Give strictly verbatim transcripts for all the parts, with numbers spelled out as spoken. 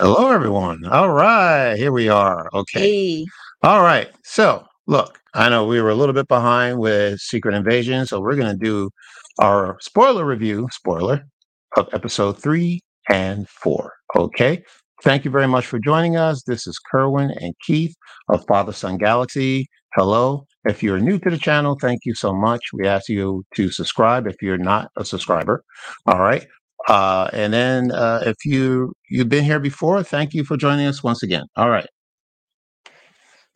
Hello, everyone. All right. Here we are. Okay. Hey. All right. So, look, I know we were a little bit behind with Secret Invasion, so we're going to do our spoiler review, spoiler, of episode three and four. Okay. Thank you very much for joining us. This is Kerwin and Keith of Father, Son, Galaxy. Hello. If you're new to the channel, thank you so much. We ask you to subscribe if you're not a subscriber. All right. Uh, and then uh, if you, you've been here before, thank you for joining us once again. All right.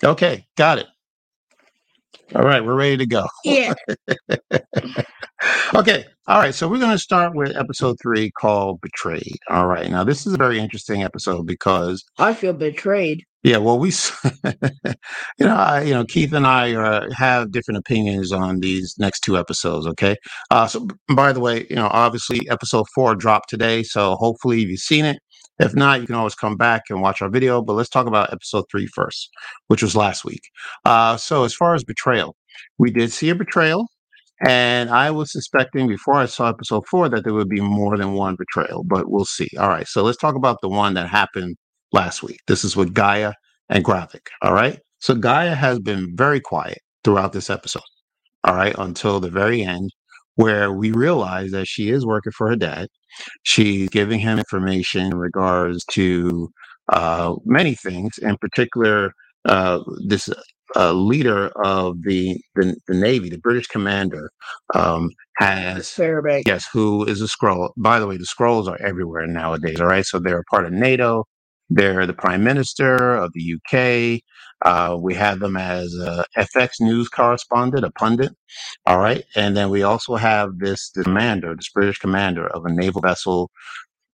Okay. Got it. All right. We're ready to go. Yeah. Okay. All right. So we're going to start with episode three called Betrayed. All right. Now, this is a very interesting episode because I feel betrayed. Yeah. Well, we, you know, I, you know, Keith and I are, have different opinions on these next two episodes. Okay. Uh, so by the way, you know, obviously episode four dropped today. So hopefully you've seen it. If not, you can always come back and watch our video. But let's talk about episode three first, which was last week. Uh, so as far as betrayal, we did see a betrayal. And I was suspecting before I saw episode four that there would be more than one betrayal, but we'll see. All right. So let's talk about the one that happened last week. This is with G'iah and Gravik. All right. So G'iah has been very quiet throughout this episode. All right. Until the very end, where we realize that she is working for her dad. She's giving him information in regards to uh, many things, in particular, uh, this uh, leader of the, the the Navy, the British commander, um, has Fairbank. Yes, who is a Skrull. By the way, the Skrulls are everywhere nowadays. All right, so they're a part of NATO. They're the prime minister of the U K. Uh, we have them as a F X news correspondent, a pundit. All right. And then we also have this, this commander, this British commander of a naval vessel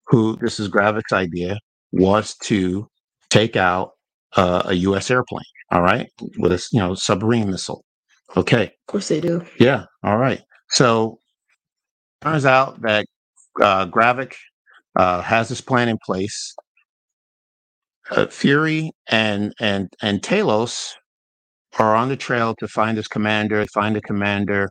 who, this is Gravik's idea, was to take out uh, a U S airplane. All right. With a, you know, submarine missile. Okay. Of course they do. Yeah. All right. So turns out that uh, Gravik uh, has this plan in place. Uh, Fury and and and Talos are on the trail to find this commander. Find the commander.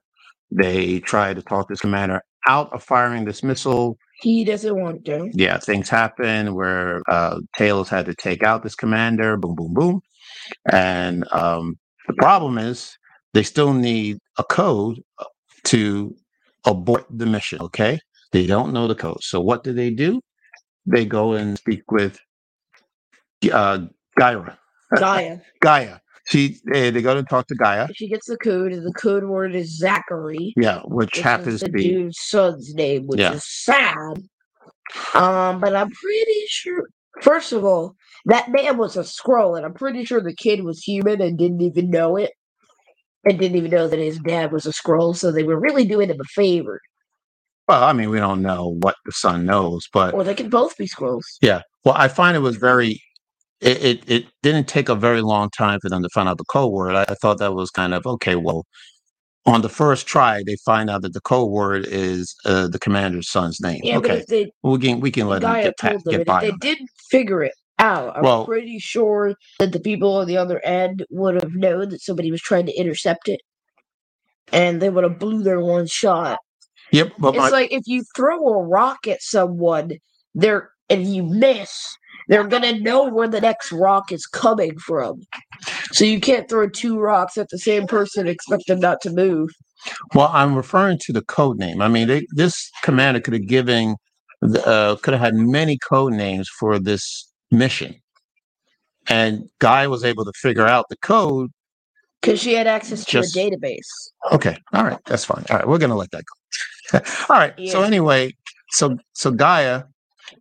They try to talk this commander out of firing this missile. He doesn't want to. Yeah, things happen where uh, Talos had to take out this commander. Boom, boom, boom. And um, the problem is they still need a code to abort the mission. Okay, they don't know the code. So what do they do? They go and speak with. Uh, G'iah. G'iah. G'iah. She. They, they go to talk to G'iah. She gets the code, and the code word is Zachary. Yeah, which, which happens to be the dude's son's name, which yeah. is sad. Um, but I'm pretty sure. First of all, that man was a Skrull, and I'm pretty sure the kid was human and didn't even know it, and didn't even know that his dad was a Skrull. So they were really doing him a favor. Well, I mean, we don't know what the son knows, but or they can both be Skrulls. Yeah. Well, I find it was very. It, it it didn't take a very long time for them to find out the code word. I, I thought that was kind of, okay, well, on the first try, they find out that the code word is uh, the commander's son's name. Yeah, okay, they, we can, we can let them get, pa- get by. If they didn't figure it out, I'm well, pretty sure that the people on the other end would have known that somebody was trying to intercept it, and they would have blew their one shot. Yep, but It's my- like if you throw a rock at someone they're and you miss, they're going to know where the next rock is coming from. So you can't throw two rocks at the same person and expect them not to move. Well, I'm referring to the code name. I mean, they, this commander could have given, uh, could have had many code names for this mission. And G'iah was able to figure out the code. Because she had access to just, a database. Okay. All right. That's fine. All right. We're going to let that go. All right. Yeah. So anyway, so so G'iah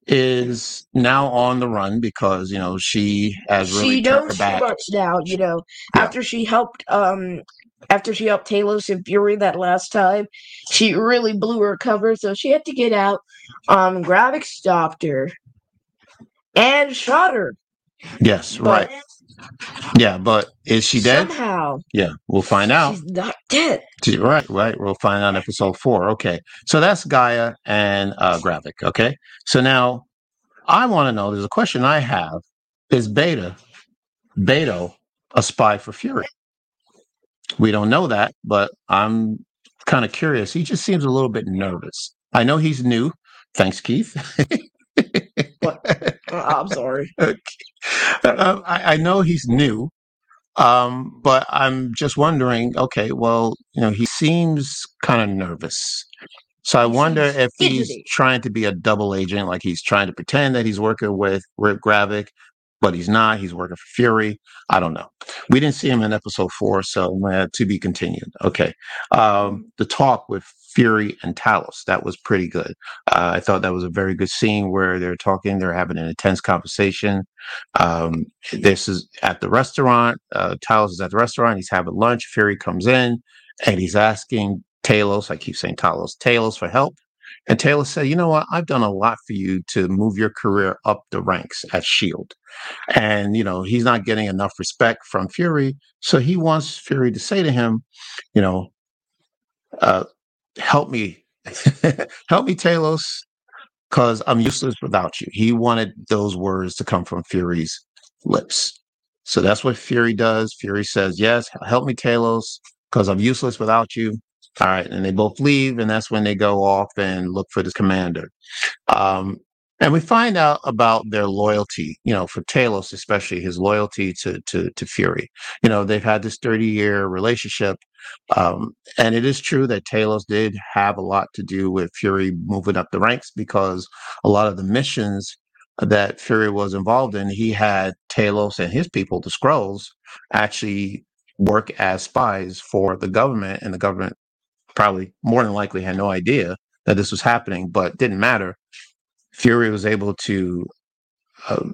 is now on the run because you know she has really she knows her back. So much now. You know, yeah. after she helped, um, after she helped Talos and Fury that last time, she really blew her cover, so she had to get out. Um, Gravik stopped her and shot her. Yes, but, right. Yeah, but is she dead? Somehow. Yeah, we'll find out. She's not dead. She's right, right. We'll find out in episode four. Okay. So that's G'iah and uh, Gravik. Okay. So now I want to know, there's a question I have. Is Beta, Beto a spy for Fury? We don't know that, but I'm kind of curious. He just seems a little bit nervous. I know he's new. Thanks, Keith. What? I'm sorry. Okay. Uh, I, I know he's new, um, but I'm just wondering, okay, well, you know, he seems kind of nervous. So I wonder if he's trying to be a double agent, like he's trying to pretend that he's working with Rip Gravik, but he's not. He's working for Fury. I don't know. We didn't see him in episode four, so uh, to be continued. Okay. Um, the talk with Fury and Talos, that was pretty good. Uh, I thought that was a very good scene where they're talking. They're having an intense conversation. Um, this is at the restaurant. Uh, Talos is at the restaurant. He's having lunch. Fury comes in, and he's asking Talos, I keep saying Talos, Talos for help. And Talos said, you know what? I've done a lot for you to move your career up the ranks at S H I E L D. And, you know, he's not getting enough respect from Fury. So he wants Fury to say to him, you know, uh, help me, help me, Talos, because I'm useless without you. He wanted those words to come from Fury's lips. So that's what Fury does. Fury says, yes, help me, Talos, because I'm useless without you. All right, and they both leave, and that's when they go off and look for the commander. Um, and we find out about their loyalty, you know, for Talos especially, his loyalty to to, to Fury. You know, they've had this thirty-year relationship, um, and it is true that Talos did have a lot to do with Fury moving up the ranks because a lot of the missions that Fury was involved in, he had Talos and his people, the Skrulls, actually work as spies for the government, and the government probably more than likely had no idea that this was happening, but didn't matter. Fury was able to, uh,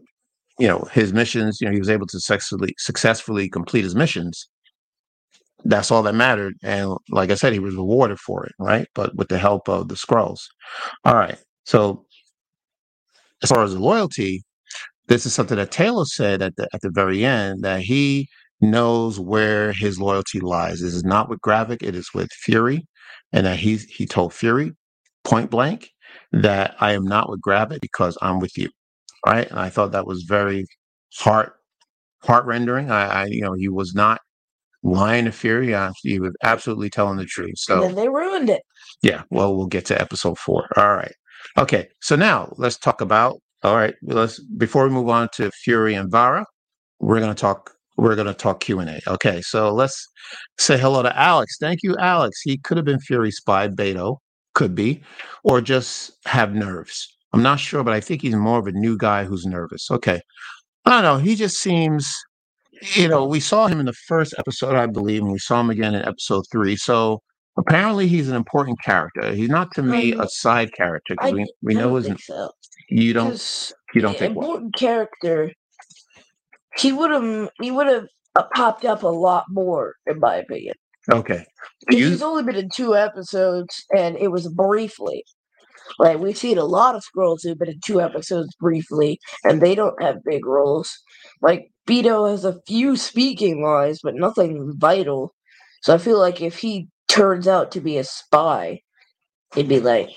you know, his missions, you know, he was able to successfully, successfully complete his missions. That's all that mattered. And like I said, he was rewarded for it, right? But with the help of the Skrulls. All right. So as far as the loyalty, this is something that Talos said at the, at the very end, that he knows where his loyalty lies. This is not with Gravik. It is with Fury. And that he he told Fury point blank that I am not with Gravik because I'm with you, right? And I thought that was very heart heart rendering. I, I you know, he was not lying to Fury. I, he was absolutely telling the truth. So and then they ruined it. Yeah. Well, we'll get to episode four. All right. Okay. So now let's talk about. All right. Let's before we move on to Fury and Varra, we're going to talk. We're going to talk Q and A. Okay, so let's say hello to Alex. Thank you, Alex. He could have been Fury's spy, Beto, could be, or just have nerves. I'm not sure, but I think he's more of a new guy who's nervous. Okay. I don't know. He just seems, you know, we saw him in the first episode, I believe, and we saw him again in episode three. So apparently he's an important character. He's not, to me, a side character. I, we we I know his. So. You don't, you don't think important what? Character. He would have he would have popped up a lot more, in my opinion. Okay. You... He's only been in two episodes, and it was briefly. Like, we've seen a lot of Skrulls who've been in two episodes briefly, and they don't have big roles. Like, Beto has a few speaking lines, but nothing vital. So I feel like if he turns out to be a spy, it'd be like...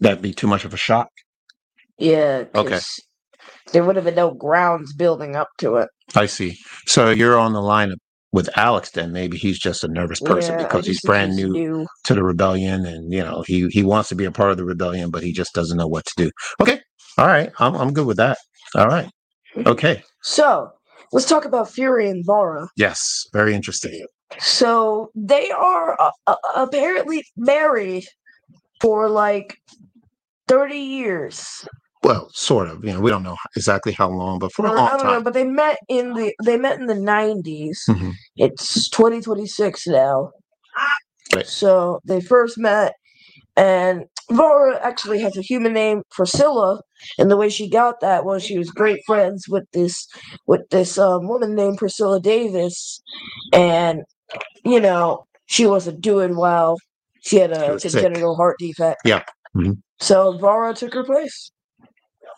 That'd be too much of a shock? Yeah. Okay. There would have been no grounds building up to it. I see. So you're on the line with Alex then. Maybe he's just a nervous person yeah, because he's brand new, new to the rebellion. And, you know, he, he wants to be a part of the rebellion, but he just doesn't know what to do. Okay. All right. I'm I'm good with that. All right. Okay. So let's talk about Fury and Varra. Yes. Very interesting. So they are uh, apparently married for like thirty years. Well, sort of. You know, we don't know exactly how long, but for a long time. I don't know, but they met in the they met in the nineties. Mm-hmm. It's twenty twenty-six now. Right. So they first met, and Varra actually has a human name, Priscilla, and the way she got that was she was great friends with this with this um, woman named Priscilla Davis, and you know she wasn't doing well. She had a she congenital sick. heart defect. Yeah. Mm-hmm. So Varra took her place.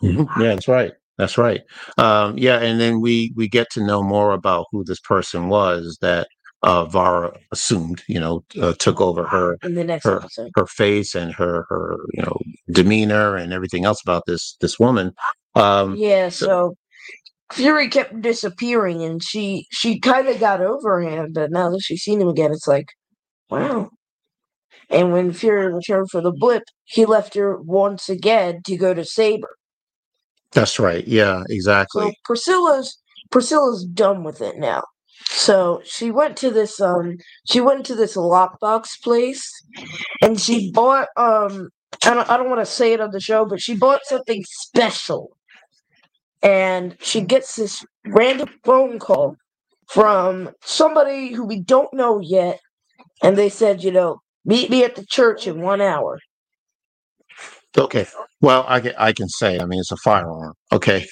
Mm-hmm. Yeah, that's right. That's right. Um, yeah, and then we we get to know more about who this person was that uh, Varra assumed, you know, uh, took over her in the next her, episode. her face and her her you know demeanor and everything else about this this woman. Um, yeah. So Fury kept disappearing, and she she kind of got over him, but now that she's seen him again, it's like, wow. And when Fury returned for the blip, he left her once again to go to Sabre. That's right. Yeah, exactly. So Priscilla's Priscilla's done with it now. So she went to this um she went to this lockbox place, and she bought um I don't I don't want to say it on the show, but she bought something special. And she gets this random phone call from somebody who we don't know yet, and they said, you know, meet me at the church in one hour. Okay. Well, I can, I can say, I mean, it's a firearm. Okay.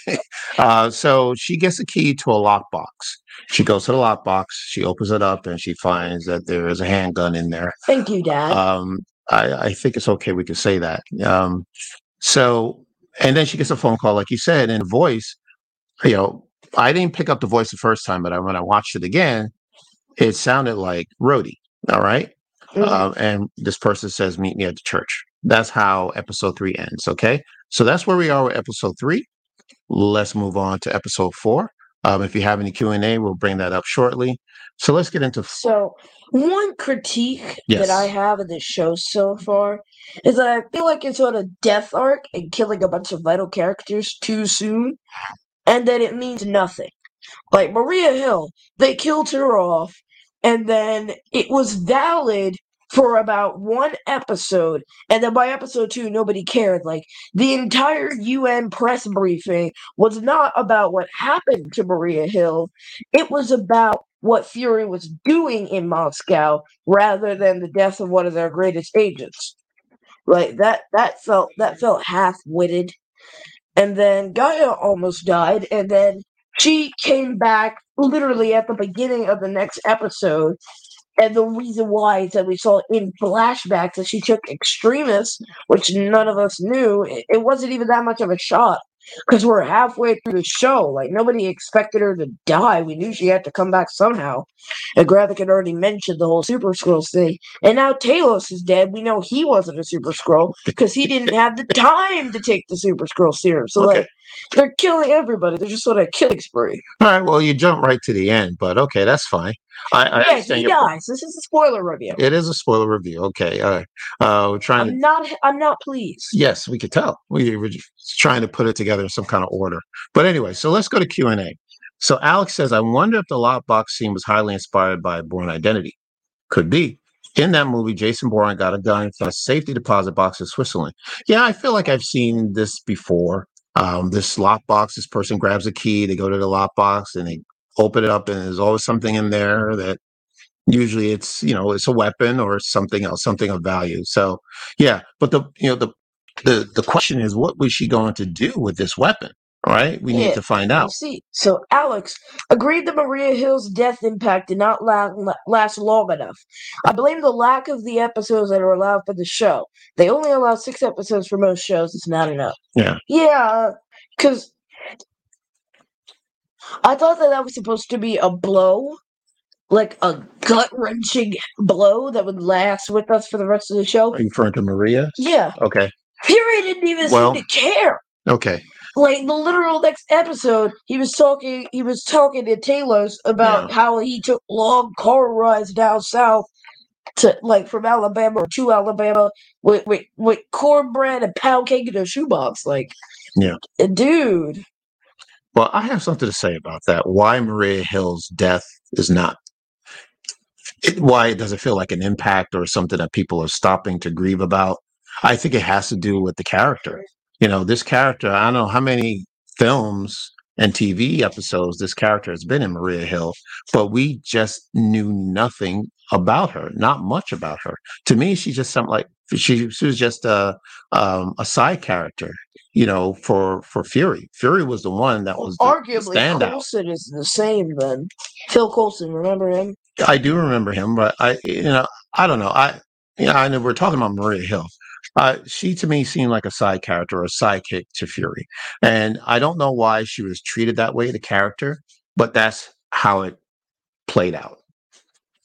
uh, so she gets a key to a lockbox. She goes to the lockbox. She opens it up, and she finds that there is a handgun in there. Thank you, Dad. Um, I, I think it's okay. We can say that. Um, so, and then she gets a phone call, like you said, and a voice, you know, I didn't pick up the voice the first time, but I, when I watched it again, it sounded like Rhodey. All right. Mm-hmm. Um, and this person says, meet me at the church. That's how episode three ends. Okay. So that's where we are with episode three. Let's move on to episode four. Um, if you have any Q and A, we'll bring that up shortly. So let's get into. F- so one critique yes. that I have of this show so far is that I feel like it's on a death arc and killing a bunch of vital characters too soon. And that it means nothing. Like Maria Hill, they killed her off. And then it was valid for about one episode. And then by episode two, nobody cared. Like, the entire U N press briefing was not about what happened to Maria Hill. It was about what Fury was doing in Moscow rather than the death of one of their greatest agents. Like, that, that felt, that felt half-witted. And then G'iah almost died. And then she came back literally at the beginning of the next episode, and the reason why is that we saw in flashbacks that she took Extremis, which none of us knew. It wasn't even that much of a shock, because we're halfway through the show. Like, nobody expected her to die. We knew she had to come back somehow. And Gravik had already mentioned the whole Super Skrulls thing. And now Talos is dead. We know he wasn't a Super Skrull, because he didn't have the time to take the Super Skrull serum. So, okay. like, they're killing everybody. They're just on a killing spree. All right, well, you jump right to the end, but okay, that's fine. I, I yeah, understand he dies. This is a spoiler review. It is a spoiler review. Okay, all right. Uh, we're trying. I'm to... not. I'm not pleased. Yes, we could tell. We were just trying to put it together in some kind of order. But anyway, so let's go to Q and A. So Alex says, "I wonder if the lockbox scene was highly inspired by Bourne Identity. Could be. In that movie, Jason Bourne got a gun from a safety deposit box in Switzerland. Yeah, I feel like I've seen this before. Um, this lockbox. This person grabs a key. They go to the lockbox and they." Open it up, and there's always something in there that usually it's, you know, it's a weapon or something else, something of value. So, yeah. But the, you know, the, the, the question is, what was she going to do with this weapon? All right. We yeah, need to find out. See. So Alex agreed that Maria Hill's death impact did not la- last long enough. I blame the lack of the episodes that are allowed for the show. They only allow six episodes for most shows. It's not enough. Yeah. Yeah. Because I thought that that was supposed to be a blow, like a gut-wrenching blow that would last with us for the rest of the show. Are you referring to Maria? Yeah. Okay. Fury didn't even well, seem to care. Okay. Like, the literal next episode, he was talking he was talking to Talos about yeah. how he took long car rides down south to, like, from Alabama or to Alabama with, with, with cornbread and pound cake in a shoebox. Like, yeah, dude. Well, I have something to say about that. Why Maria Hill's death is not, it, why it doesn't feel like an impact or something that people are stopping to grieve about. I think it has to do with the character. You know, this character, I don't know how many films and T V episodes this character has been in, Maria Hill, but we just knew nothing about her, not much about her. To me, she's just something like, she, she was just a, um, a side character. You know, for, for Fury. Fury was the one that was the arguably standout. Coulson is the same then. Phil Coulson, remember him? I do remember him, but I, you know, I don't know. I, you know, I know we're talking about Maria Hill. Uh, she to me seemed like a side character or a sidekick to Fury, and I don't know why she was treated that way, the character, but that's how it played out.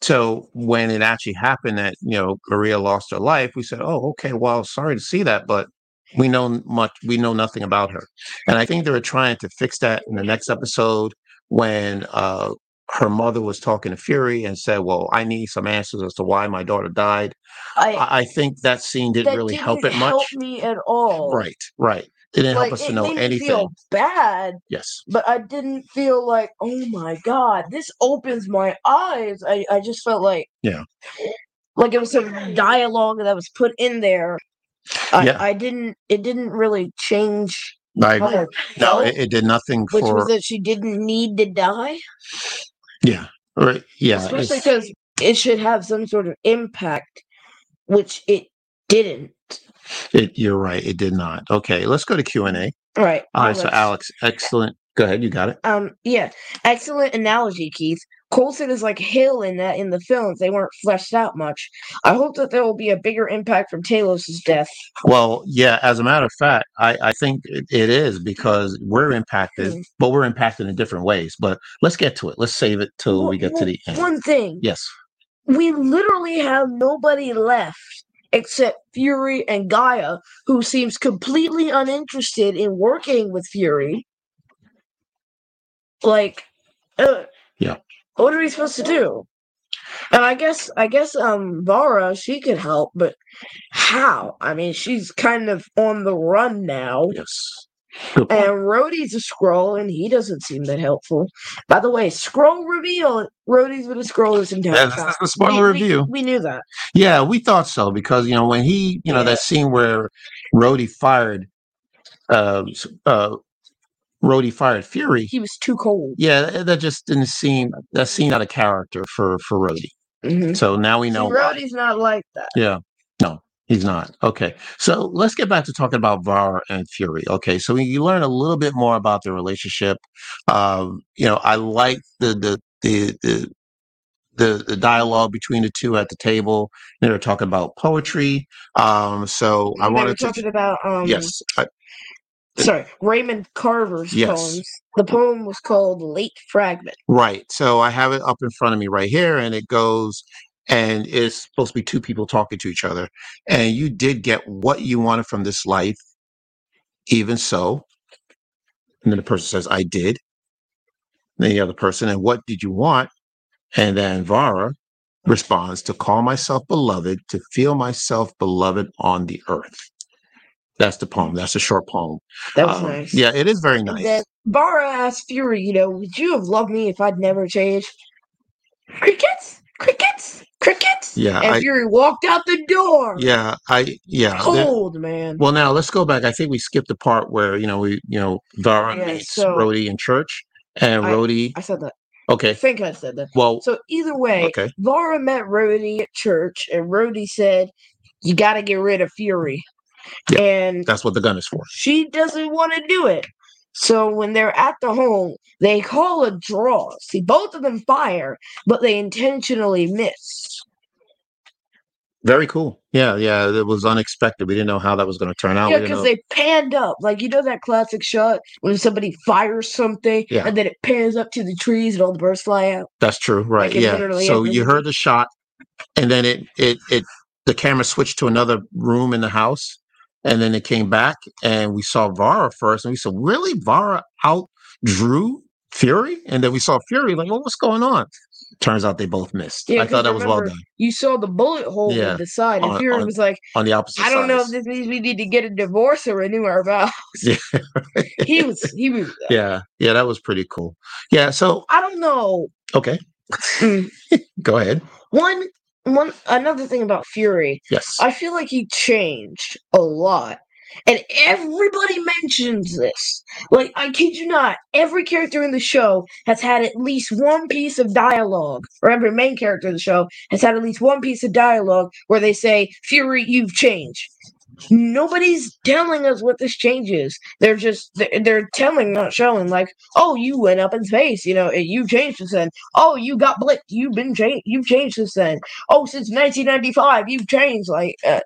So when it actually happened that, you know, Maria lost her life, we said, "Oh, okay. Well, sorry to see that, but." We know much. We know nothing about her, and I think they were trying to fix that in the next episode when uh, her mother was talking to Fury and said, "Well, I need some answers as to why my daughter died." I, I think that scene didn't that really didn't help it much. Help me at all? Right, right. It didn't like, help us to know didn't anything. Feel bad. Yes, but I didn't feel like, oh my god, this opens my eyes. I, I just felt like, yeah, like it was some dialogue that was put in there. I, yeah. I didn't. It didn't really change. Like, no, felt, it, it did nothing. Which for... was that she didn't need to die. Yeah. Or, yeah. Especially because it should have some sort of impact, which it didn't. It, you're right. It did not. Okay, let's go to Q and A. All right. All right. So, Alex, excellent. Go ahead. You got it. Um. Yeah. Excellent analogy, Keith. Coulson is like Hill in that in the films. They weren't fleshed out much. I hope that there will be a bigger impact from Talos' death. Well, yeah. As a matter of fact, I, I think it, it is because we're impacted, mm-hmm. but we're impacted in different ways. But let's get to it. Let's save it till well, we get well, to the end. One thing. Yes. We literally have nobody left. Except Fury and G'iah, who seems completely uninterested in working with Fury. Like, uh, yeah, what are we supposed to do? And I guess, I guess, um, Varra, she could help, but how? I mean, she's kind of on the run now. Yes. And Rhodey's a Skrull, and he doesn't seem that helpful. By the way, Skrull reveal. Rhodey's been a Skrull this entire yeah, time. That's a spoiler we, review. We, we knew that. Yeah, we thought so because you know when he, you know, yeah. that scene where Rhodey fired, uh, uh, Rhodey fired Fury. He was too cold. Yeah, that just didn't seem that seemed out of character for for Rhodey. Mm-hmm. So now we know. See, Rhodey's not like that. Yeah. He's not. Okay. So let's get back to talking about Varra and Fury. Okay. So you learn a little bit more about their relationship. Um, you know, I like the, the, the, the, the, the dialogue between the two at the table. They were talking about poetry. Um, so I they wanted were talking to talking about, um, yes. I, Sorry, Raymond Carver's yes. poems. The poem was called Late Fragment. Right. So I have it up in front of me right here and it goes, and it's supposed to be two people talking to each other. And you did get what you wanted from this life, even so. And then the person says, I did. And then the other person, and what did you want? And then Varra responds, to call myself beloved, to feel myself beloved on the earth. That's the poem. That's a short poem. That was um, nice. Yeah, it is very nice. And then Varra asked Fury, you know, would you have loved me if I'd never changed? Crickets? Crickets? Crickets? Yeah. And I, Fury walked out the door. Yeah, I yeah. Cold that, man. Well, now let's go back. I think we skipped the part where you know we you know Varra yeah, meets so Rhodey in church, and I, Rhodey. I said that. Okay. I think I said that. Well, so either way, okay. Varra met Rhodey at church, and Rhodey said, "You got to get rid of Fury." Yeah, and that's what the gun is for. She doesn't want to do it. So when they're at the home, they call a draw. See, both of them fire, but they intentionally miss. Very cool. Yeah, yeah, it was unexpected. We didn't know how that was going to turn out. Yeah, because they panned up. Like, you know that classic shot when somebody fires something, yeah. and then it pans up to the trees and all the birds fly out? That's true, right, like, yeah. So you heard the shot, and then it, it, it, the camera switched to another room in the house. And then it came back, and we saw Varra first, and we said, really? Varra outdrew Fury? And then we saw Fury, like, well, what's going on? Turns out they both missed. Yeah, I thought that remember, was well done. You saw the bullet hole yeah, in the side, and on, Fury on, was like, on the opposite I don't sides. know if this means we need to get a divorce or renew our vows. Yeah. he was, he was. Uh, yeah, yeah, that was pretty cool. Yeah, so. I don't know. Okay. Mm. Go ahead. One. One another thing about Fury, yes, I feel like he changed a lot, and everybody mentions this. Like, I kid you not, every character in the show has had at least one piece of dialogue, or every main character in the show has had at least one piece of dialogue where they say, "Fury, you've changed." Nobody's telling us what this change is. They're just they're telling, not showing. Like, oh, you went up in space, you know, you changed since then. Oh, you got blipped. You've been changed. You've changed since then. Oh, since nineteen ninety-five, you've changed. Like, uh,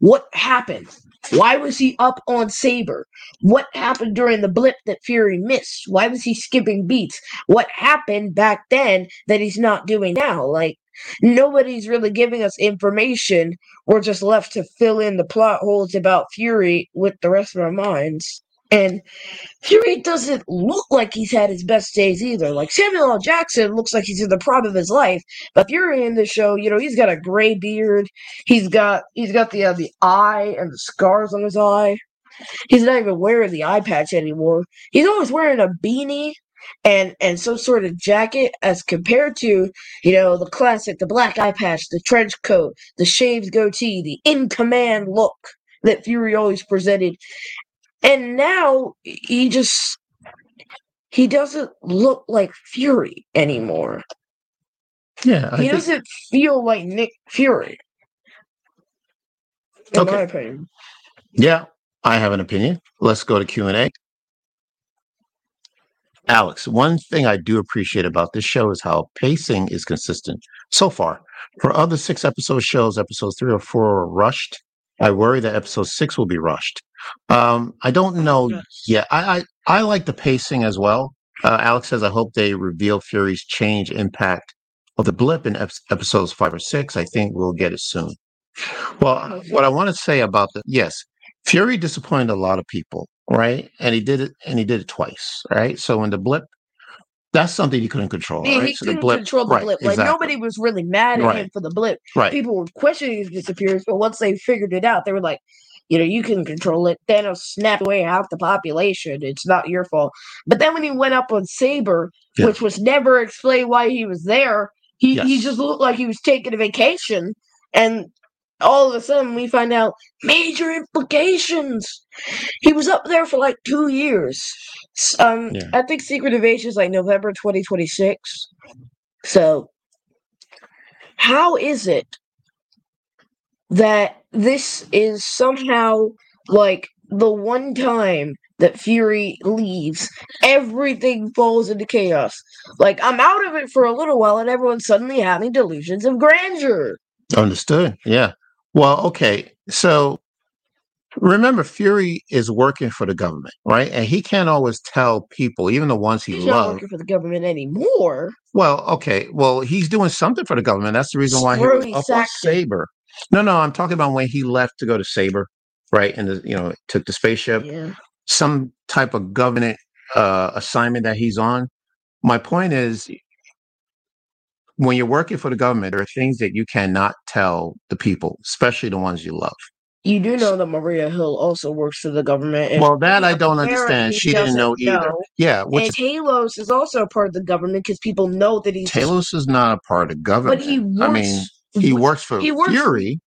what happened? Why was he up on Sabre? What happened during the blip that Fury missed? Why was he skipping beats? What happened back then that he's not doing now? Like, nobody's really giving us information. We're just left to fill in the plot holes about Fury with the rest of our minds. And Fury doesn't look like he's had his best days either. Like, Samuel L. Jackson looks like he's in the prime of his life, but Fury in this show, you know, he's got a gray beard. He's got he's got the uh, the eye and the scars on his eye. He's not even wearing the eye patch anymore. He's always wearing a beanie and and some sort of jacket, as compared to, you know, the classic, the black eye patch, the trench coat, the shaved goatee, the in-command look that Fury always presented. And now he just, he doesn't look like Fury anymore. Yeah. I he think... doesn't feel like Nick Fury. In okay. my opinion. Yeah, I have an opinion. Let's go to Q and A. Alex, one thing I do appreciate about this show is how pacing is consistent so far. For other six episode shows, episodes three or four are rushed. I worry that episode six will be rushed. Um, I don't know yet. I, I, I like the pacing as well. Uh, Alex says, I hope they reveal Fury's change impact of the blip in ep- episodes five or six. I think we'll get it soon. Well, what I want to say about the yes, Fury disappointed a lot of people, right? And he did it, and he did it twice, right? So when the blip, that's something he couldn't control. Yeah, right? He so couldn't the blip, control the right, blip. Like exactly. Nobody was really mad at right. him for the blip. Right. People were questioning his disappearance, but once they figured it out, they were like, you know, you couldn't control it. Thanos snapped away half the population. It's not your fault. But then when he went up on Sabre, yeah. which was never explained why he was there, he, yes. he just looked like he was taking a vacation. And all of a sudden, we find out major implications. He was up there for like two years. Um, yeah. I think Secret Invasion is like November twenty twenty-six. So, how is it that this is somehow like the one time that Fury leaves, everything falls into chaos? Like, I'm out of it for a little while, and everyone's suddenly having delusions of grandeur. Understood. Yeah. Well, okay. So remember, Fury is working for the government, right? And he can't always tell people, even the ones he loves. He's not working for the government anymore. Well, okay. Well, he's doing something for the government. That's the reason why he was up on Sabre. No, no, I'm talking about when he left to go to Sabre, right? And the, you know, took the spaceship. Yeah. Some type of government uh, assignment that he's on. My point is, when you're working for the government, there are things that you cannot tell the people, especially the ones you love. You do know that Maria Hill also works for the government. And well, that I don't understand. She didn't know either. Know. Yeah. Which and Talos is also a part of the government because people know that he's... Talos is not a part of the government. But he works, I mean, he works for he works, Fury,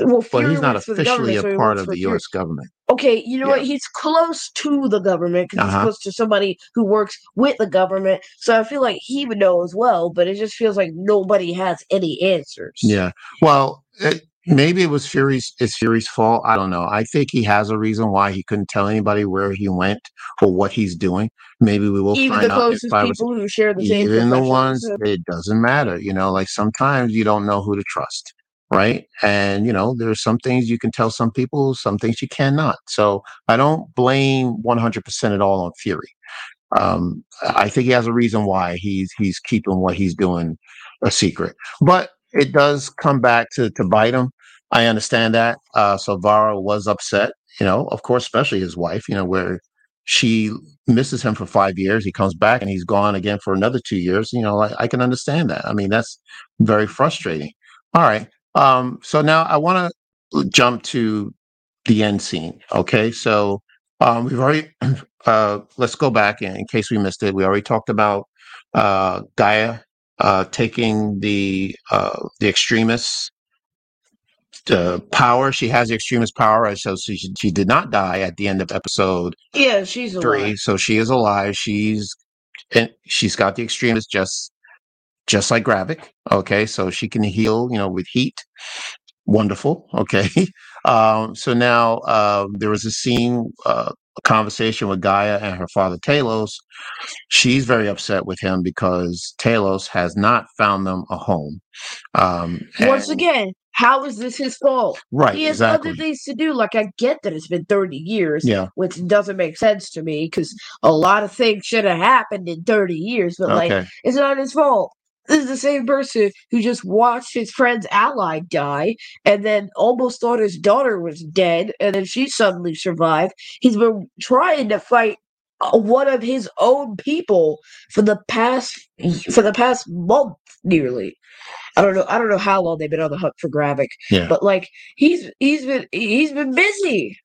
well, Fury, but he's not officially a so part of the Fury. U S government. Okay, you know yeah. what? He's close to the government because uh-huh. he's close to somebody who works with the government. So I feel like he would know as well, but it just feels like nobody has any answers. Yeah. Well, it, maybe it was Fury's, it's Fury's fault. I don't know. I think he has a reason why he couldn't tell anybody where he went or what he's doing. Maybe we will even find out. Even the closest people was, who share the same Even the ones, it doesn't matter. You know, like sometimes you don't know who to trust. Right. And, you know, there are some things you can tell some people, some things you cannot. So I don't blame one hundred percent at all on Fury. Um, I think he has a reason why he's he's keeping what he's doing a secret. But it does come back to, to bite him. I understand that. Uh, so Varra was upset, you know, of course, especially his wife, you know, where she misses him for five years. He comes back and he's gone again for another two years. You know, I, I can understand that. I mean, that's very frustrating. All right. Um, so now I want to jump to the end scene. Okay, so um, we've already uh, let's go back in, in case we missed it. We already talked about uh, G'iah uh, taking the uh, the Extremis uh, power. She has the Extremis power, so she she did not die at the end of episode. Yeah, she's three, alive. So she is alive. She's and she's got the Extremis just. Just like Gravik, okay? So she can heal, you know, with heat. Wonderful, okay? Um, so now uh, there was a scene, uh, a conversation with G'iah and her father Talos. She's very upset with him because Talos has not found them a home. Um, and- Once again, how is this his fault? Right, he has exactly. other things to do. Like, I get that it's been thirty years, yeah. which doesn't make sense to me because a lot of things should have happened in thirty years, but, okay. like, it's not his fault. This is the same person who just watched his friend's ally die and then almost thought his daughter was dead and then she suddenly survived. He's been trying to fight one of his own people for the past for the past month nearly. I don't know I don't know how long they've been on the hunt for Gravik. Yeah. But like he's he's been he's been busy.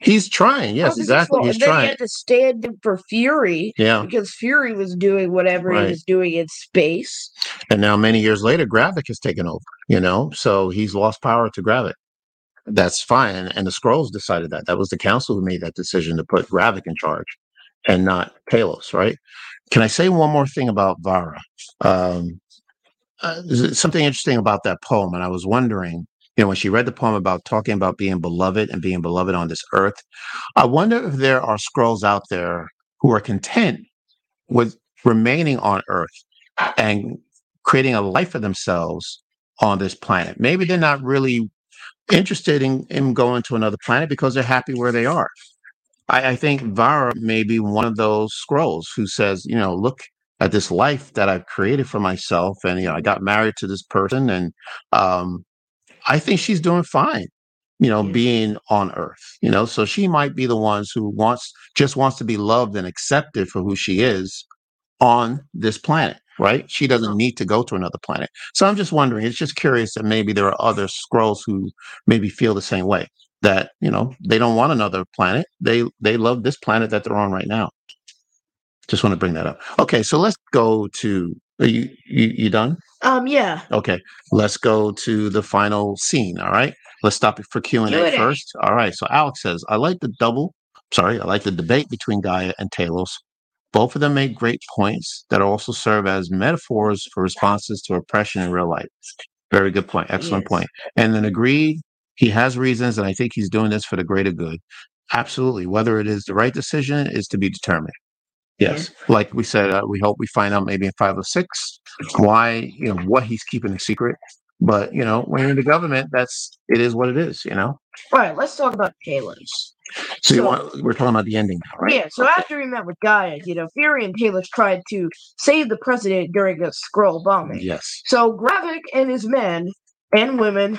He's trying, yes, oh, exactly. He's and trying. Then he had to stand in for Fury, yeah, because Fury was doing whatever right. he was doing in space. And now, many years later, Gravik has taken over. You know, so he's lost power to Gravik. That's fine. And the Skrulls decided that. That was the council who made that decision to put Gravik in charge and not Talos, right? Can I say one more thing about Varra? Um, uh, something interesting about that poem, and I was wondering, you know, when she read the poem about talking about being beloved and being beloved on this earth, I wonder if there are Skrulls out there who are content with remaining on Earth and creating a life for themselves on this planet. Maybe they're not really interested in, in going to another planet because they're happy where they are. I, I think Varra may be one of those Skrulls who says, you know, look at this life that I've created for myself. And, you know, I got married to this person, and um, I think she's doing fine, you know, yeah. being on Earth, you know, so she might be the ones who wants, just wants to be loved and accepted for who she is on this planet. Right? She doesn't need to go to another planet. So I'm just wondering, it's just curious that maybe there are other Skrulls who maybe feel the same way, that, you know, they don't want another planet. They they love this planet that they're on right now. Just want to bring that up. Okay, so let's go to, are you, you, you done? Um, yeah. Okay, let's go to the final scene, all right? Let's stop it for Q and A Q and A first. All right, so Alex says, I like the double, sorry, I like the debate between G'iah and Talos. Both of them make great points that also serve as metaphors for responses to oppression in real life. Very good point. Excellent yes. point. And then agreed, he has reasons, and I think he's doing this for the greater good. Absolutely. Whether it is the right decision is to be determined. Yes. Yeah. Like we said, uh, we hope we find out maybe in five or six why, you know, what he's keeping a secret. But, you know, when you're in the government, that's, it is what it is, you know? All right. Let's talk about Talos. So, so you want, we're talking about the ending now, right? Yeah, so okay. after he met with G'iah, you know, Fury and Talos tried to save the president during a Skrull bombing. Yes. So Gravik and his men and women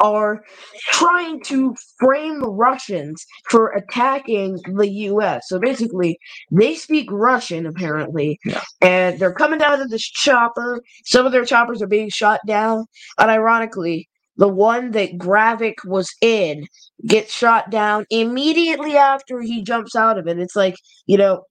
are trying to frame the Russians for attacking the U S. So basically, they speak Russian, apparently, yeah. and they're coming out of this chopper. Some of their choppers are being shot down, and ironically, the one that Gravik was in gets shot down immediately after he jumps out of it. It's like, you know,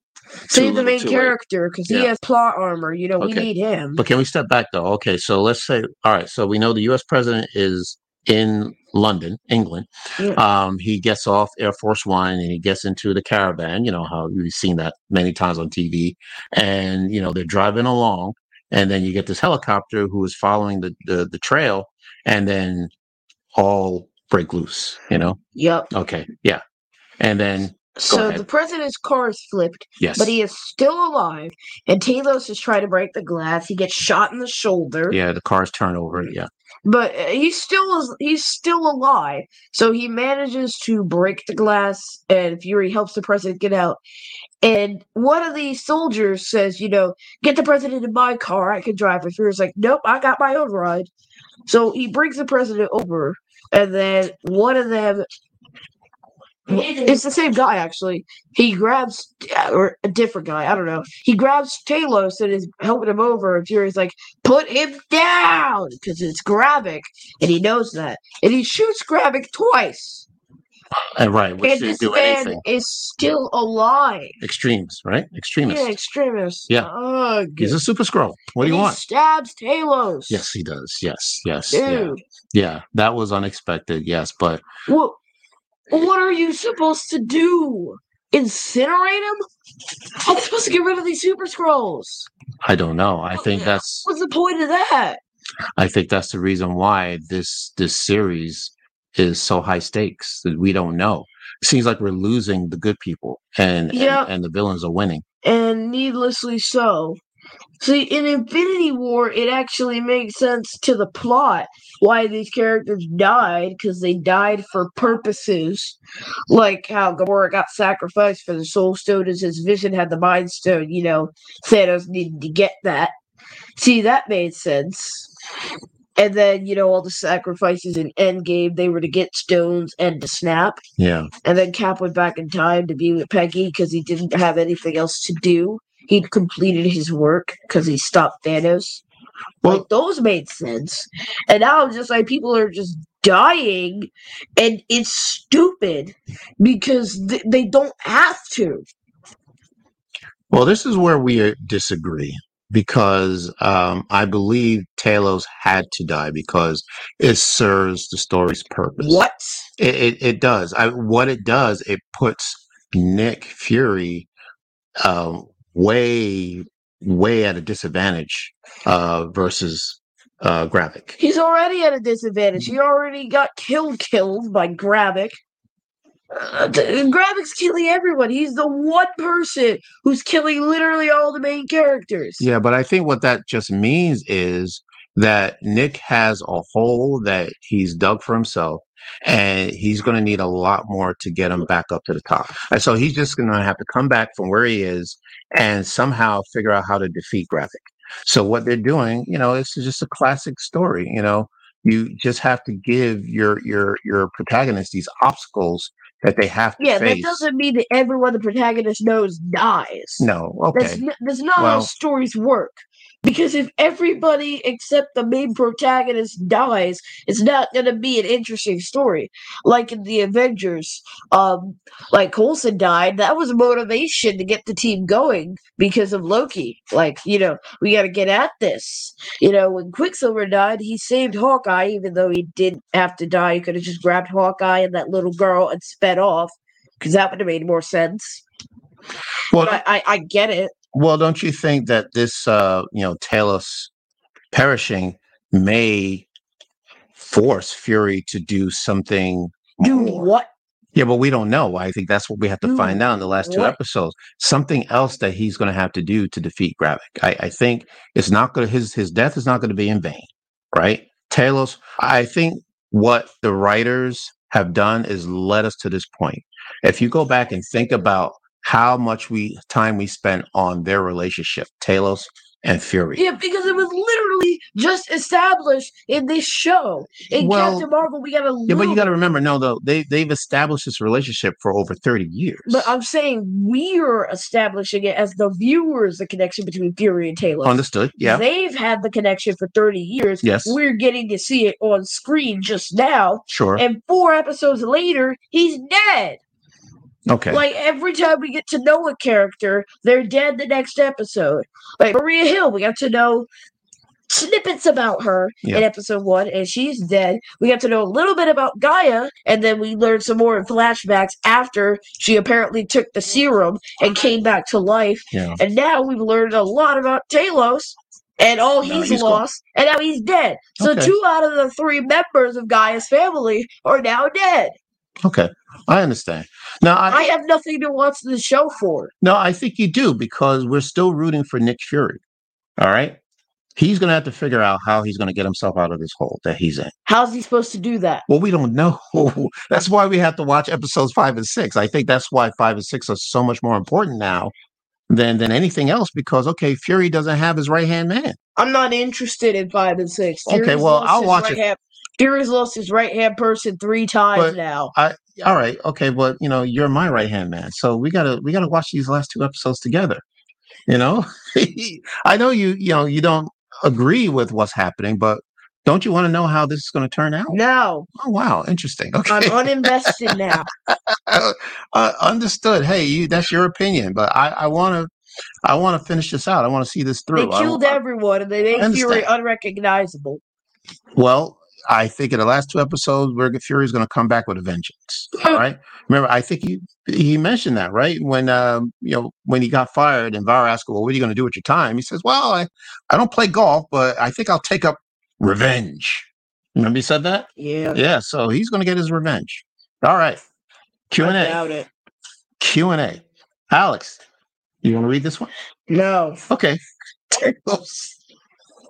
save the main character because yeah. he has plot armor. You know, okay. we need him. But can we step back, though? Okay, so let's say, all right, so we know the U S president is in London, England. Yeah. Um, he gets off Air Force One and he gets into the caravan. You know, how we've seen that many times on T V. And, you know, they're driving along. And then you get this helicopter who is following the, the, the trail. And then all break loose, you know? Yep. Okay, yeah. And then... So the president's car is flipped, yes. but he is still alive, and Talos is trying to break the glass. He gets shot in the shoulder. Yeah, the car's turned over, yeah. But he's still is, he's still alive, so he manages to break the glass, and Fury helps the president get out. And one of the soldiers says, you know, get the president in my car, I can drive. And Fury's like, nope, I got my own ride. So he brings the president over, and then one of them, it's the same guy, actually. He grabs, or a different guy, I don't know. He grabs Talos and is helping him over, and Fury's like, put him down, because it's Gravik, and he knows that. And he shoots Gravik twice. Uh, right, which and didn't do anything. And this man is still alive. Extremes, right? Extremists. Yeah, extremists. Yeah. Ugh. He's a super Skrull. What and do you he want? He stabs Talos. Yes, he does. Yes, yes. Dude. Yeah. yeah, that was unexpected, yes, but... Well, what are you supposed to do? Incinerate him? I'm supposed to get rid of these super Skrulls. I don't know. I think that's... What's the point of that? I think that's the reason why this this series... is so high stakes that we don't know. It seems like we're losing the good people, and, yeah. and and the villains are winning, and needlessly so. See, in Infinity War, it actually makes sense to the plot why these characters died, because they died for purposes, like how Gamora got sacrificed for the Soul Stone, as his Vision had the Mind Stone. You know, Thanos needed to get that. See, that made sense. And then, you know, all the sacrifices in Endgame, they were to get stones and to snap. Yeah. And then Cap went back in time to be with Peggy because he didn't have anything else to do. He'd completed his work because he stopped Thanos. Well, like, those made sense. And now, just like, people are just dying, and it's stupid because th- they don't have to. Well, this is where we disagree, because um, I believe Talos had to die because it serves the story's purpose. What? It it, it does. I, what it does, it puts Nick Fury uh, way, way at a disadvantage uh, versus uh, Gravik. He's already at a disadvantage. He already got killed, killed by Gravik. Uh, Gravik's killing everyone. He's the one person who's killing literally all the main characters. Yeah, but I think what that just means is that Nick has a hole that he's dug for himself, and he's going to need a lot more to get him back up to the top. And so he's just going to have to come back from where he is and somehow figure out how to defeat Gravik. So what they're doing, you know, it's just a classic story. You know, you just have to give your your your protagonist these obstacles that they have to yeah, face. Yeah, that doesn't mean that everyone the protagonist knows dies. No, okay. That's, n- that's not well, how stories work. Because if everybody except the main protagonist dies, it's not going to be an interesting story. Like in the Avengers, um, like Coulson died. That was motivation to get the team going because of Loki. Like, you know, we got to get at this. You know, when Quicksilver died, he saved Hawkeye, even though he didn't have to die. He could have just grabbed Hawkeye and that little girl and sped off, because that would have made more sense. Well, but I, I, I get it. Well, don't you think that this, uh, you know, Talos perishing may force Fury to do something? Do more. What? Yeah, but we don't know. I think that's what we have to do find out in the last two what? episodes. Something else that he's going to have to do to defeat Gravik. I, I think it's not going to his his death is not going to be in vain, right? Talos. I think what the writers have done is led us to this point. If you go back and think about how much we time we spent on their relationship, Talos and Fury. Yeah, because it was literally just established in this show. In well, Captain Marvel, we gotta Yeah, but you gotta remember, no, though, they they've established this relationship for over thirty years. But I'm saying we're establishing it as the viewers, the connection between Fury and Talos. Understood. Yeah. They've had the connection for thirty years. Yes. We're getting to see it on screen just now. Sure. And four episodes later, he's dead. Okay. Like, every time we get to know a character, they're dead the next episode. Like, Maria Hill, we got to know snippets about her yep. in episode one, and she's dead. We got to know a little bit about G'iah, and then we learned some more in flashbacks after she apparently took the serum and came back to life. Yeah. And now we've learned a lot about Talos and all no, he's, he's lost, gone. And now he's dead. So okay. two out of the three members of Gaia's family are now dead. Okay, I understand. Now I, I have nothing to watch the show for. No, I think you do, because we're still rooting for Nick Fury. All right? He's going to have to figure out how he's going to get himself out of this hole that he's in. How's he supposed to do that? Well, we don't know. That's why we have to watch episodes five and six. I think that's why five and six are so much more important now than than anything else, because, okay, Fury doesn't have his right-hand man. I'm not interested in five and six. Fury's okay, well, I'll watch right it. Hand- Fury's lost his right-hand person three times but now. I, all right, okay, but, you know, you're my right-hand man, so we gotta we gotta watch these last two episodes together, you know? I know you, you know, you don't agree with what's happening, but don't you want to know how this is going to turn out? No. Oh, wow, interesting. Okay. I'm uninvested now. uh, understood. Hey, you, that's your opinion, but I, I want to I want to finish this out. I want to see this through. They killed I, everyone, and they made Fury unrecognizable. Well, I think in the last two episodes, where Fury's going to come back with a vengeance. All right. Remember, I think he he mentioned that, right? When um, you know, when he got fired and Varra asked, well, what are you going to do with your time? He says, well, I, I don't play golf, but I think I'll take up revenge. Remember he said that? Yeah. Yeah. So he's going to get his revenge. All right. Q and A. I doubt it. Q and A. Alex, you want to read this one? No. Okay.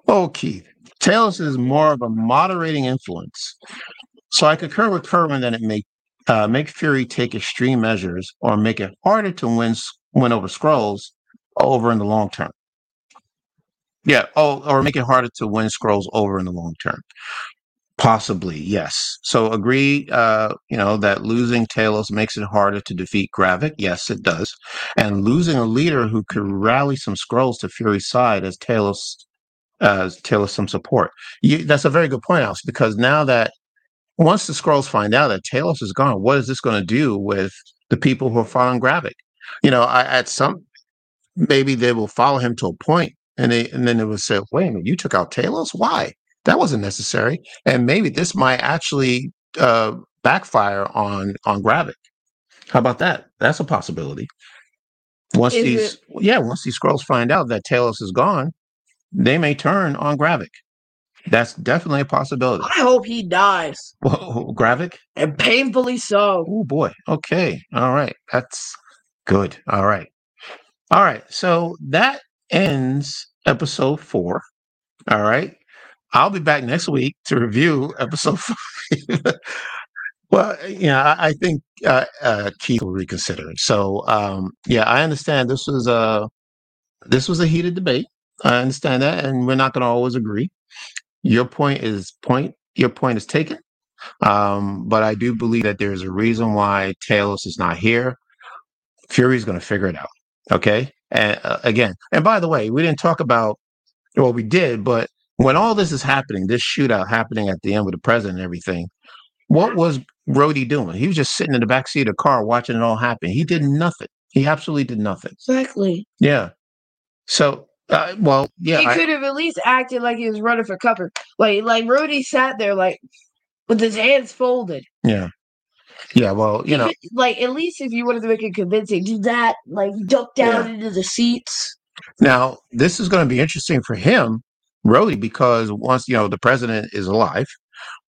Oh, Keith. Talos is more of a moderating influence. So I concur with Kerwin that it may uh, make Fury take extreme measures or make it harder to win win over Skrulls over in the long term. Yeah, oh, or make it harder to win Skrulls over in the long term. Possibly, yes. So agree, uh, you know, that losing Talos makes it harder to defeat Gravik. Yes, it does. And losing a leader who could rally some Skrulls to Fury's side as Talos... Uh, Talos some support. You, that's a very good point, Alex, because now that Once the Skrulls find out that Talos is gone, what is this going to do with the people who are following Gravik? You know, I, at some, maybe they will follow him to a point, and they and then they will say, "Wait a minute, you took out Talos? Why? That wasn't necessary." And maybe this might actually uh, backfire on on Gravik. How about that? That's a possibility. Once is these, it? yeah, once these Skrulls find out that Talos is gone, they may turn on Gravik. That's definitely a possibility. I hope he dies. Whoa, Gravik? And painfully so. Oh, boy. Okay. All right. That's good. All right. All right. So that ends episode four. All right. I'll be back next week to review episode five. Well, yeah, I think uh, uh, Keith will reconsider it. So, um, yeah, I understand this was a, this was a heated debate. I understand that, and we're not going to always agree. Your point is point. Your point is taken. Um, but I do believe that there's a reason why Talos is not here. Fury's going to figure it out. Okay. And uh, again, and by the way, we didn't talk about, well, we did, but when all this is happening, this shootout happening at the end with the president and everything, what was Rhodey doing? He was just sitting in the backseat of the car watching it all happen. He did nothing. He absolutely did nothing. Exactly. Yeah. So. Uh, well, yeah, he could have at least acted like he was running for cover. Like, like Rhodey sat there, like with his hands folded. Yeah, yeah. Well, you he know, could, like at least if you wanted to make it convincing, do that. Like, duck down yeah. into the seats. Now, this is going to be interesting for him, Rhodey, because once you know the president is alive,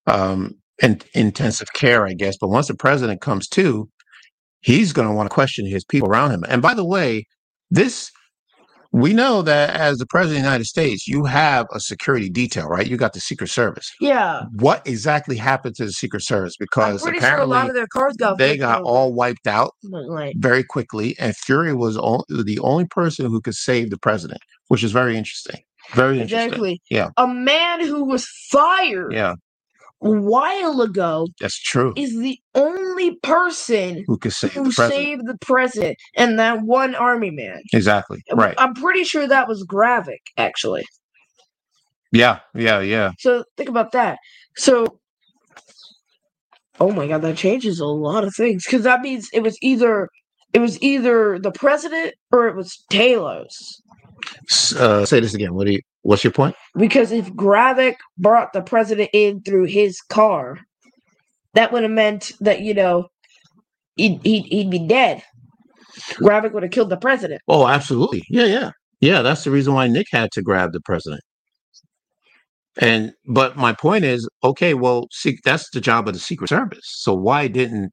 um, in intensive care, I guess. But once the president comes to, he's going to want to question his people around him. And by the way, this. We know that as the president of the United States, you have a security detail, right? You got the Secret Service. Yeah. What exactly happened to the Secret Service? Because apparently sure a lot of their cars got they got over. all wiped out right. very quickly. And Fury was all, the only person who could save the president, which is very interesting. Very interesting. Exactly. Yeah. A man who was fired yeah. a while ago. That's true. Is the only person who could save, who the, president. save the president and that one army man. Exactly. Right. I'm pretty sure that was Gravik, actually. Yeah, yeah, yeah. So think about that. So, oh my God, that changes a lot of things because that means it was either it was either the president or it was Talos. Uh, say this again. What do you? What's your point? Because if Gravik brought the president in through his car, that would have meant that, you know, he'd, he'd, he'd be dead. Gravik would have killed the president. Oh, absolutely. Yeah, yeah. Yeah, that's the reason why Nick had to grab the president. And but my point is, okay, well, see, that's the job of the Secret Service. So why didn't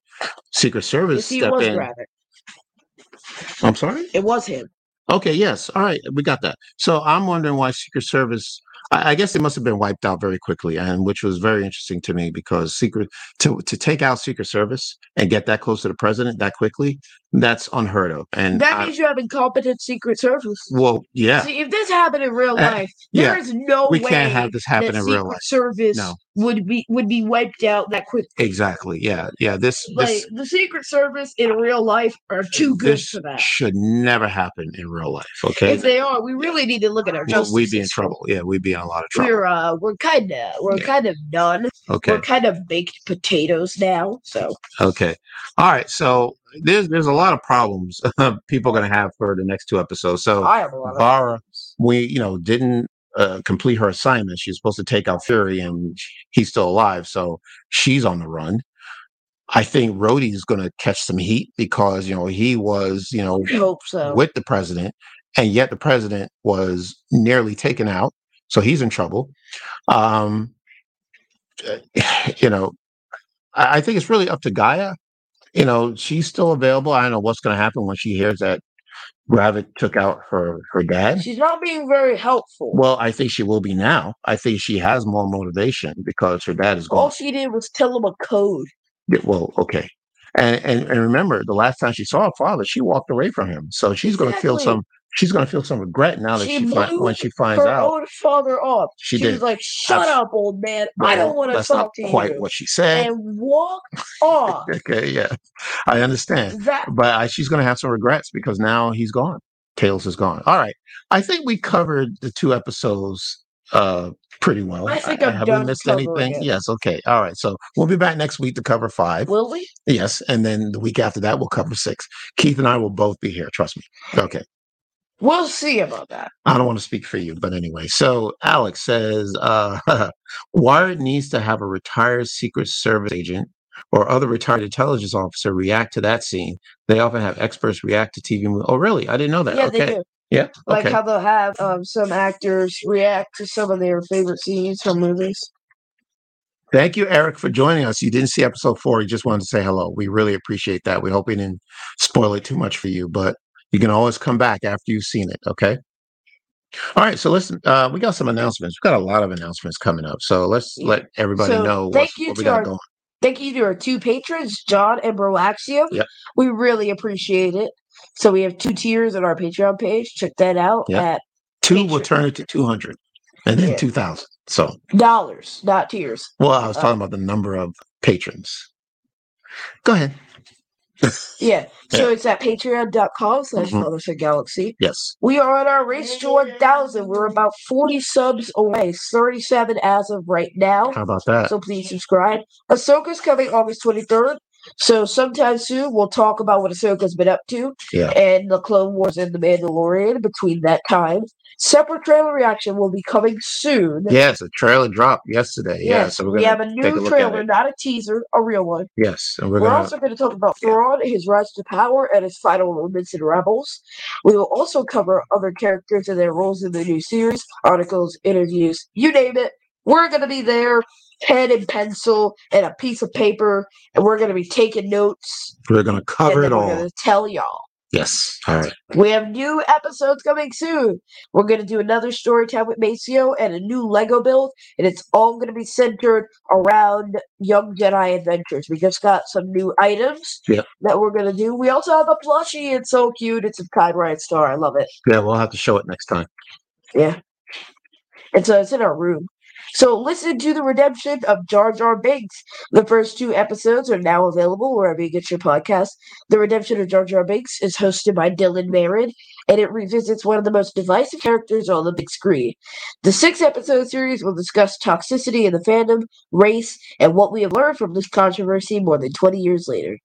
Secret Service see, step it was in? Gravik. I'm sorry? It was him. Okay, yes. All right, we got that. So I'm wondering why Secret Service, I, I guess it must have been wiped out very quickly, and which was very interesting to me because Secret to, to take out Secret Service and get that close to the president that quickly, that's unheard of. And that I, means you have incompetent Secret Service. Well, yeah. See, if this happened in real life, uh, yeah, there is no we way can't have this happen that in Secret real life. Service no. would be would be wiped out that quickly. Exactly. Yeah. Yeah. This, like, this the Secret Service in real life are too good for that. Should never happen in real life. Okay. If they are, we really need to look at our justice. Well, we'd be in trouble. Yeah, we'd be in a lot of trouble. We're uh, we're kind of we're yeah. kind of done. Okay. We're kind of baked potatoes now. So. Okay. All right. So. There's there's a lot of problems uh, people are going to have for the next two episodes. So Varra, we you know didn't uh, complete her assignment. She's supposed to take out Fury, and he's still alive, so she's on the run. I think Rhodey is going to catch some heat because you know he was you know I hope so. with the president, and yet the president was nearly taken out, so he's in trouble. Um, you know, I, I think it's really up to G'iah. You know, she's still available. I don't know what's going to happen when she hears that Gravik took out her, her dad. She's not being very helpful. Well, I think she will be now. I think she has more motivation because her dad is gone. All she did was tell him a code. Yeah, well, okay. And, and and remember, the last time she saw her father, she walked away from him. So she's going to exactly. feel some she's going to feel some regret now that she, she fi- when she finds her out. Her own father up. She, she was like, shut that's, up, old man. Well, I don't want to talk to you. That's not quite what she said. And walked off. Okay, yeah. I understand. That- but I, she's going to have some regrets because now he's gone. Talos is gone. All right. I think we covered the two episodes uh, pretty well. I think I, I'm have done we missed anything? It. Yes. Okay. All right. So we'll be back next week to cover five. Will we? Yes. And then the week after that, we'll cover six. Keith and I will both be here. Trust me. Okay. We'll see about that. I don't want to speak for you, but anyway. So Alex says, uh, Wired needs to have a retired Secret Service agent or other retired intelligence officer react to that scene. They often have experts react to T V movies. Oh, really? I didn't know that. Yeah, okay. They do. Yeah. Like okay. How they'll have um, some actors react to some of their favorite scenes from movies. Thank you, Eric, for joining us. You didn't see episode four. You just wanted to say hello. We really appreciate that. We hope we didn't spoil it too much for you, but you can always come back after you've seen it. Okay. All right. So listen, uh, we got some announcements. We've got a lot of announcements coming up. So let's yeah. let everybody so know what, what we got our- going. Thank you to our two patrons, John and Broaxium. Yep. We really appreciate it. So we have two tiers on our Patreon page. Check that out. Yep. At two Patreon. Will turn it to two hundred and then yeah. two thousand. So dollars, not tiers. Well, I was uh, talking about the number of patrons. Go ahead. yeah. So yeah. It's at patreon.com slash Fathers of Galaxy. Yes. We are on our race to one thousand. We're about forty subs away, thirty-seven as of right now. How about that? So please subscribe. Ahsoka's coming August twenty-third. So sometime soon, we'll talk about what Ahsoka's been up to yeah. and the Clone Wars and the Mandalorian between that time. Separate trailer reaction will be coming soon. Yes, a trailer dropped yesterday. Yes, yeah, so we're we have a new a trailer, not a teaser, a real one. Yes. And we're we're gonna... also going to talk about Thrawn, his rise to power, and his final moments in Rebels. We will also cover other characters and their roles in the new series, articles, interviews, you name it. We're going to be there. Pen and pencil and a piece of paper, and we're going to be taking notes. We're going to cover it all. We're going to tell y'all. Yes. All right. We have new episodes coming soon. We're going to do another story time with Maceo and a new Lego build, and it's all going to be centered around Young Jedi Adventures. We just got some new items yep. that we're going to do. We also have a plushie. It's so cute. It's a Kai Ryan Star. I love it. Yeah, we'll have to show it next time. Yeah. And so it's in our room. So listen to the redemption of Jar Jar Binks. The first two episodes are now available wherever you get your podcast. The Redemption of Jar Jar Binks is hosted by Dylan Merritt, and it revisits one of the most divisive characters on the big screen. The six-episode series will discuss toxicity in the fandom, race, and what we have learned from this controversy more than twenty years later.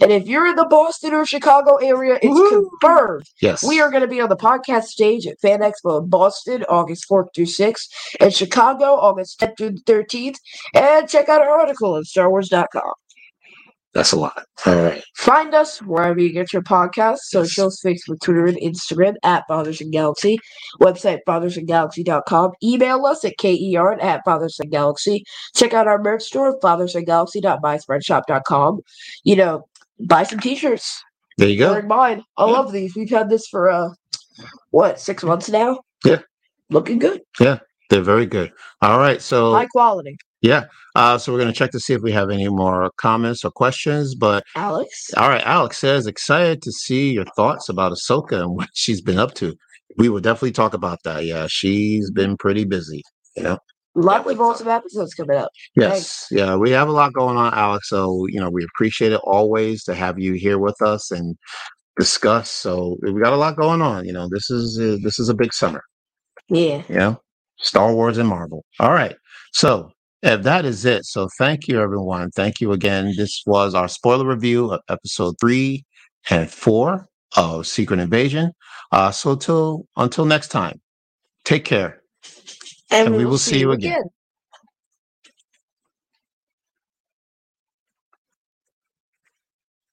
And if you're in the Boston or Chicago area, it's Woo-hoo! confirmed. Yes. We are going to be on the podcast stage at Fan Expo in Boston, August fourth through sixth, and Chicago, August tenth through the thirteenth. And check out our article on star wars dot com. That's a lot. All right. Find us wherever you get your podcasts, socials, Facebook, Twitter, and Instagram at Fathers and Galaxy, website fathers and galaxy dot com, email us at K E R at Fathers and Galaxy. Check out our merch store, fathers and galaxy dot my spread shop dot com. You know, buy some t-shirts. There you go. Learn mine. I yeah. love these. We've had this for, uh, what, six months now? Yeah. Looking good. Yeah, they're very good. All right, so. High quality. Yeah, uh, so we're going to check to see if we have any more comments or questions. But Alex? All right, Alex says, excited to see your thoughts about Ahsoka and what she's been up to. We will definitely talk about that. Yeah, she's been pretty busy. You know? Lots of awesome episodes coming up. Yes, Thanks. yeah, we have a lot going on, Alex. So, you know, we appreciate it always to have you here with us and discuss. So we got a lot going on. You know, this is a, this is a big summer. Yeah. You know, Star Wars and Marvel. All right, so. And that is it. So thank you, everyone. Thank you again. This was our spoiler review of episode three and four of Secret Invasion. Uh, so till, until next time, take care. And, and we will see, see you again. again.